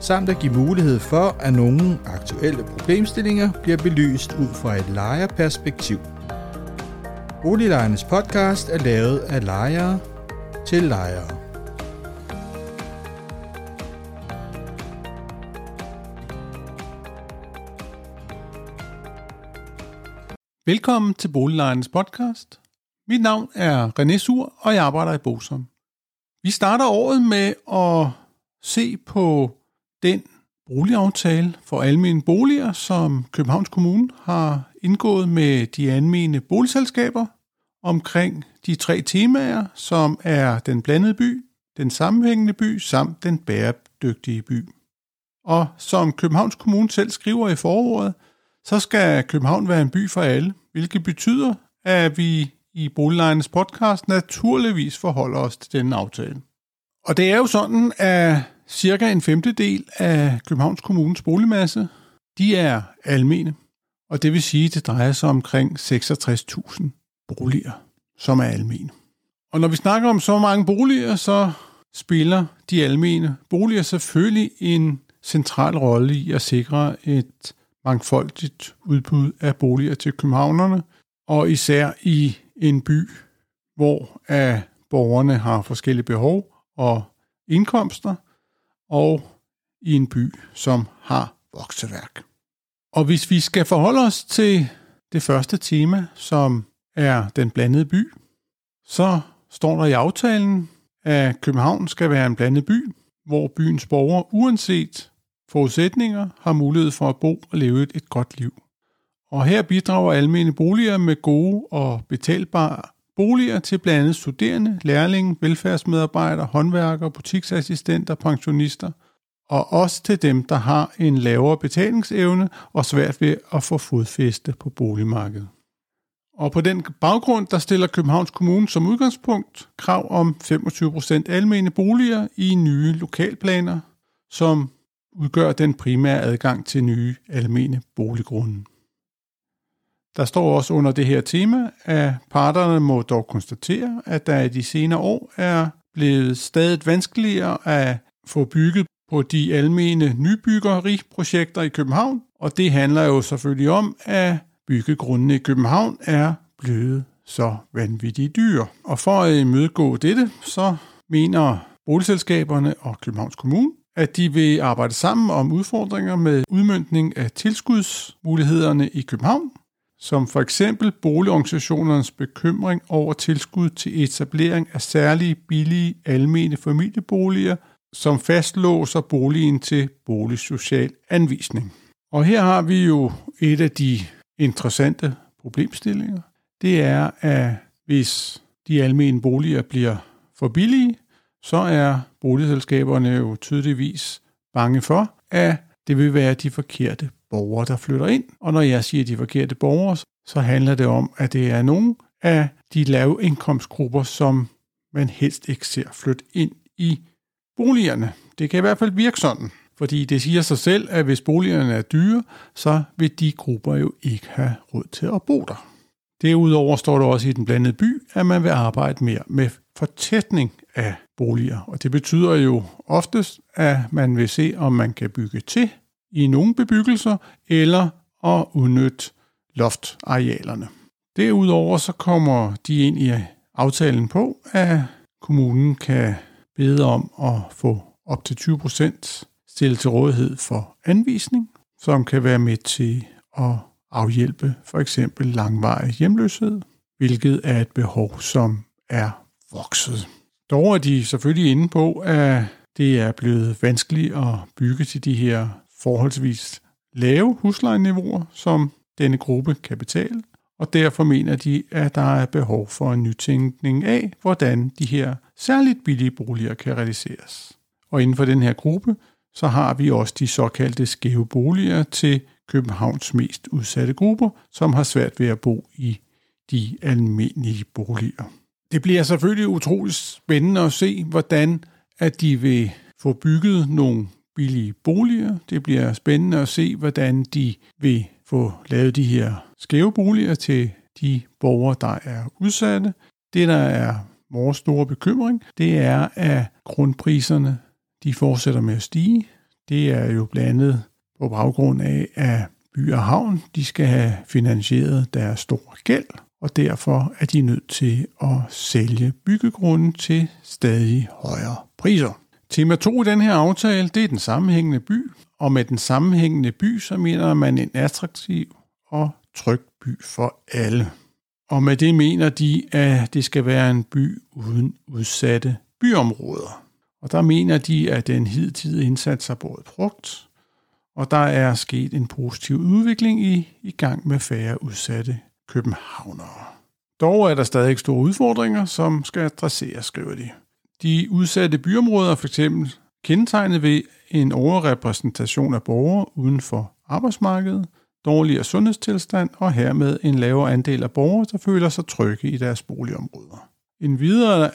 samt at give mulighed for, at nogle aktuelle problemstillinger bliver belyst ud fra et lejerperspektiv. Boliglejernes podcast er lavet af lejere til lejere. Velkommen til Boliglejernes podcast. Mit navn er René Sur, og jeg arbejder i BOSAM. Vi starter året med at se på den boligaftale for almene boliger, som Københavns Kommune har indgået med de almene boligselskaber omkring de tre temaer, som er den blandede by, den sammenhængende by samt den bæredygtige by. Og som Københavns Kommune selv skriver i forordet, så skal København være en by for alle, hvilket betyder, at vi i Boliglejernes podcast naturligvis forholder os til denne aftale. Og det er jo sådan, at cirka en femtedel af Københavns Kommunes boligmasse, de er almene, og det vil sige, at det drejer sig omkring 66.000 boliger, som er almene. Og når vi snakker om så mange boliger, så spiller de almene boliger selvfølgelig en central rolle i at sikre et mangfoldigt udbud af boliger til københavnerne, og især i en by, hvor borgerne har forskellige behov og indkomster, og i en by, som har vokseværk. Og hvis vi skal forholde os til det første tema, som er den blandede by, så står der i aftalen, at København skal være en blandet by, hvor byens borgere uanset forudsætninger har mulighed for at bo og leve et godt liv. Og her bidrager almene boliger med gode og betalbare boliger til blandt andet studerende, lærlinge, velfærdsmedarbejdere, håndværkere, butiksassistenter, pensionister og også til dem, der har en lavere betalingsevne og svært ved at få fodfæste på boligmarkedet. Og på den baggrund, der stiller Københavns Kommune som udgangspunkt krav om 25% almene boliger i nye lokalplaner, som udgør den primære adgang til nye almene boliggrunde. Der står også under det her tema, at parterne må dog konstatere, at der i de senere år er blevet stadig vanskeligere at få bygget på de almene nybyggeriprojekter i København, og det handler jo selvfølgelig om, at byggegrundene i København er blevet så vanvittigt dyre. Og for at imødegå dette, så mener boligselskaberne og Københavns Kommune, at de vil arbejde sammen om udfordringer med udmøntning af tilskudsmulighederne i København, som for eksempel boligorganisationernes bekymring over tilskud til etablering af særlige billige almene familieboliger, som fastlåser boligen til boligsocial anvisning. Og her har vi jo et af de interessante problemstillinger. Det er, at hvis de almene boliger bliver for billige, så er boligselskaberne jo tydeligvis bange for, at det vil være de forkerte borgere, der flytter ind. Og når jeg siger de forkerte borgere, så handler det om, at det er nogle af de lave indkomstgrupper, som man helst ikke ser flytte ind i boligerne. Det kan i hvert fald virke sådan, fordi det siger sig selv, at hvis boligerne er dyre, så vil de grupper jo ikke have råd til at bo der. Derudover står der også i den blandede by, at man vil arbejde mere med fortætning af boliger. Og det betyder jo oftest, at man vil se, om man kan bygge til i nogle bebyggelser, eller at udnytte loftarealerne. Derudover så kommer de ind i aftalen på, at kommunen kan bede om at få op til 20% stillet til rådighed for anvisning, som kan være med til at afhjælpe for eksempel langvarig hjemløshed, hvilket er et behov, som er vokset. Dog er de selvfølgelig inde på, at det er blevet vanskeligt at bygge til de her forholdsvis lave huslejeniveauer, som denne gruppe kan betale, og derfor mener de, at der er behov for en nytænkning af, hvordan de her særligt billige boliger kan realiseres. Og inden for den her gruppe, så har vi også de såkaldte skæve boliger til Københavns mest udsatte grupper, som har svært ved at bo i de almindelige boliger. Det bliver selvfølgelig utroligt spændende at se, hvordan at de vil få bygget nogle billige boliger. Det bliver spændende at se, hvordan de vil få lavet de her skæve boliger til de borgere, der er udsatte. Det, der er vores store bekymring, det er, at grundpriserne de fortsætter med at stige. Det er jo blandt andet på baggrund af, at By og Havn de skal have finansieret deres store gæld, og derfor er de nødt til at sælge byggegrunden til stadig højere priser. Tema 2 i den her aftale, det er den sammenhængende by, og med den sammenhængende by, så mener man en attraktiv og tryg by for alle. Og med det mener de, at det skal være en by uden udsatte byområder. Og der mener de, at den hidtidige indsats har båret frugt, og der er sket en positiv udvikling i gang med færre udsatte københavnere. Dog er der stadig store udfordringer, som skal adresseres, skriver de. De udsatte byområder er f.eks. kendetegnet ved en overrepræsentation af borgere uden for arbejdsmarkedet, dårligere sundhedstilstand og hermed en lavere andel af borgere, der føler sig trygge i deres boligområder. Endvidere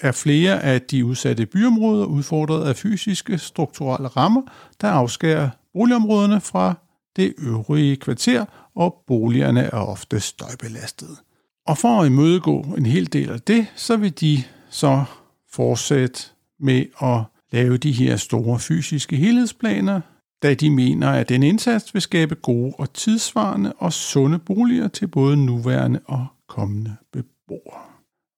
er flere af de udsatte byområder udfordret af fysiske strukturelle rammer, der afskærer boligområderne fra det øvrige kvarter, og boligerne er ofte støjbelastede. Og for at imødegå en hel del af det, så vil de så fortsætte med at lave de her store fysiske helhedsplaner, da de mener, at den indsats vil skabe gode og tidsvarende og sunde boliger til både nuværende og kommende beboere.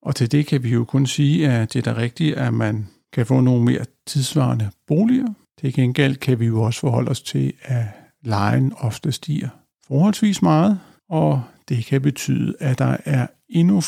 Og til det kan vi jo kun sige, at det er da rigtigt, at man kan få nogle mere tidsvarende boliger. Til gengæld kan vi jo også forholde os til, at lejen ofte stiger forholdsvis meget, og det kan betyde, at der er endnu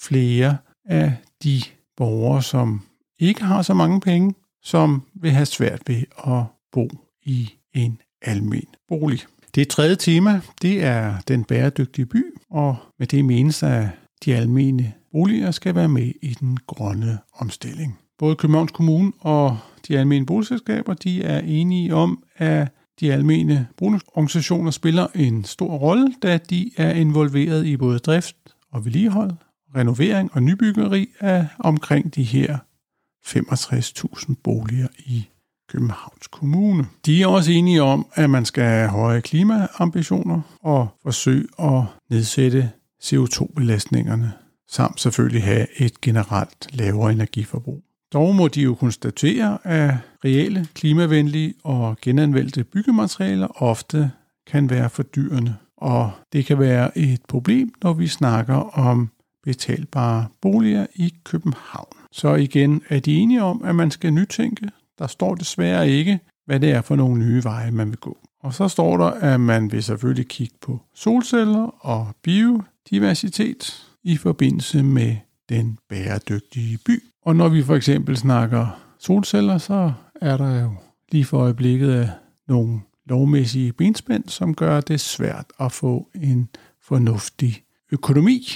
flere af de borgere, som ikke har så mange penge, som vil have svært ved at bo i en almen bolig. Det tredje tema, det er den bæredygtige by, og med det menes, at de almene boliger skal være med i den grønne omstilling. Både Københavns Kommune og de almene boligselskaber, de er enige om, at de almene boligorganisationer spiller en stor rolle, da de er involveret i både drift og vedligehold, renovering og nybyggeri af omkring de her 65.000 boliger i Københavns Kommune. De er også enige om, at man skal have høje klimaambitioner og forsøge at nedsætte CO2-belastningerne, samt selvfølgelig have et generelt lavere energiforbrug. Dog må de jo konstatere, at reelle, klimavenlige og genanvendte byggematerialer ofte kan være fordyrende, og det kan være et problem, når vi snakker om betalbare boliger i København. Så igen er de enige om, at man skal nytænke. Der står desværre ikke, hvad det er for nogle nye veje, man vil gå. Og så står der, at man vil selvfølgelig kigge på solceller og biodiversitet i forbindelse med den bæredygtige by. Og når vi for eksempel snakker solceller, så er der jo lige for øjeblikket nogle lovmæssige benspænd, som gør det svært at få en fornuftig økonomi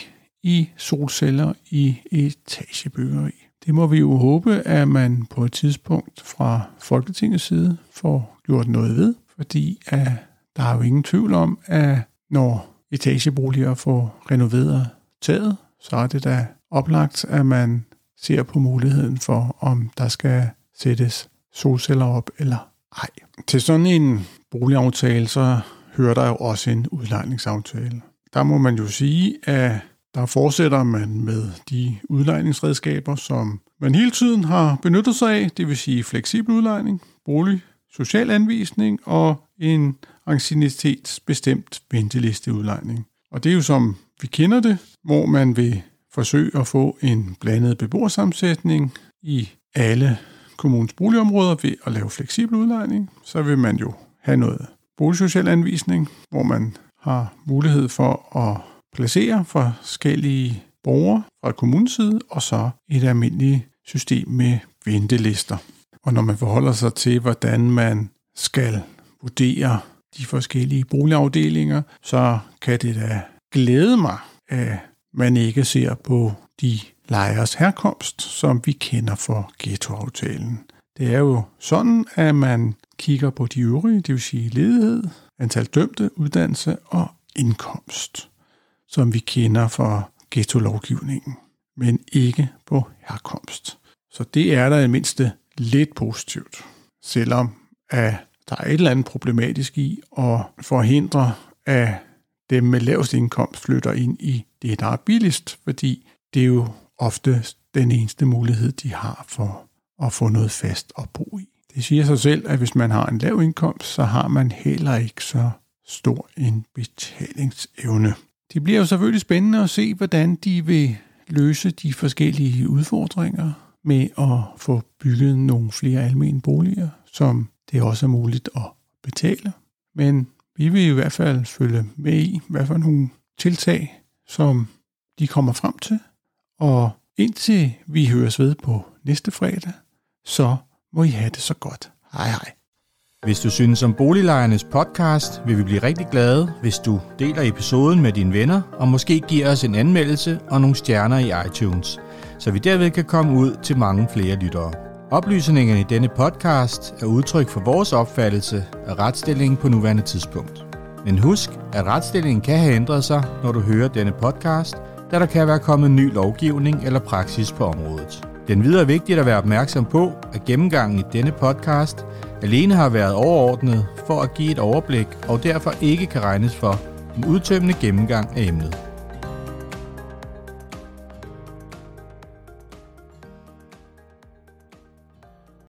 i solceller i etagebyggeri. Det må vi jo håbe, at man på et tidspunkt fra Folketingets side får gjort noget ved, fordi der er jo ingen tvivl om, at når etageboliger får renoveret taget, så er det da oplagt, at man ser på muligheden for, om der skal sættes solceller op eller ej. Til sådan en boligaftale, så hører der jo også en udlejningsaftale. Der må man jo sige, at der fortsætter man med de udlejningsredskaber, som man hele tiden har benyttet sig af, det vil sige fleksibel udlejning, bolig, social anvisning og en anciennitetsbestemt ventelisteudlejning. Og det er jo som vi kender det, hvor man vil forsøge at få en blandet beboersammensætning i alle kommunens boligområder ved at lave fleksibel udlejning. Så vil man jo have noget boligsocial anvisning, hvor man har mulighed for at placere forskellige borgere fra kommuneside, og så et almindeligt system med ventelister. Og når man forholder sig til, hvordan man skal vurdere de forskellige boligafdelinger, så kan det da glæde mig, at man ikke ser på de lejeres herkomst, som vi kender for ghettoaftalen. Det er jo sådan, at man kigger på de øvrige, det vil sige ledighed, antal dømte, uddannelse og indkomst, som vi kender fra ghettolovgivningen, men ikke på herkomst. Så det er der i det mindste lidt positivt, selvom at der er et eller andet problematisk i at forhindre, at dem med lavest indkomst flytter ind i det, der er billigst, fordi det er jo ofte den eneste mulighed, de har for at få noget fast at bo i. Det siger sig selv, at hvis man har en lav indkomst, så har man heller ikke så stor en betalingsevne. Det bliver jo selvfølgelig spændende at se, hvordan de vil løse de forskellige udfordringer med at få bygget nogle flere almene boliger, som det også er muligt at betale. Men vi vil i hvert fald følge med i, hvad for nogle tiltag, som de kommer frem til. Og indtil vi høres ved på næste fredag, så må I have det så godt. Hej hej. Hvis du synes om Boliglejernes podcast, vil vi blive rigtig glade, hvis du deler episoden med dine venner, og måske giver os en anmeldelse og nogle stjerner i iTunes, så vi derved kan komme ud til mange flere lyttere. Oplysningerne i denne podcast er udtryk for vores opfattelse af retsstillingen på nuværende tidspunkt. Men husk, at retsstillingen kan have ændret sig, når du hører denne podcast, da der kan være kommet ny lovgivning eller praksis på området. Den videre er vigtigt at være opmærksom på, at gennemgangen i denne podcast alene har været overordnet for at give et overblik og derfor ikke kan regnes for en udtømmende gennemgang af emnet.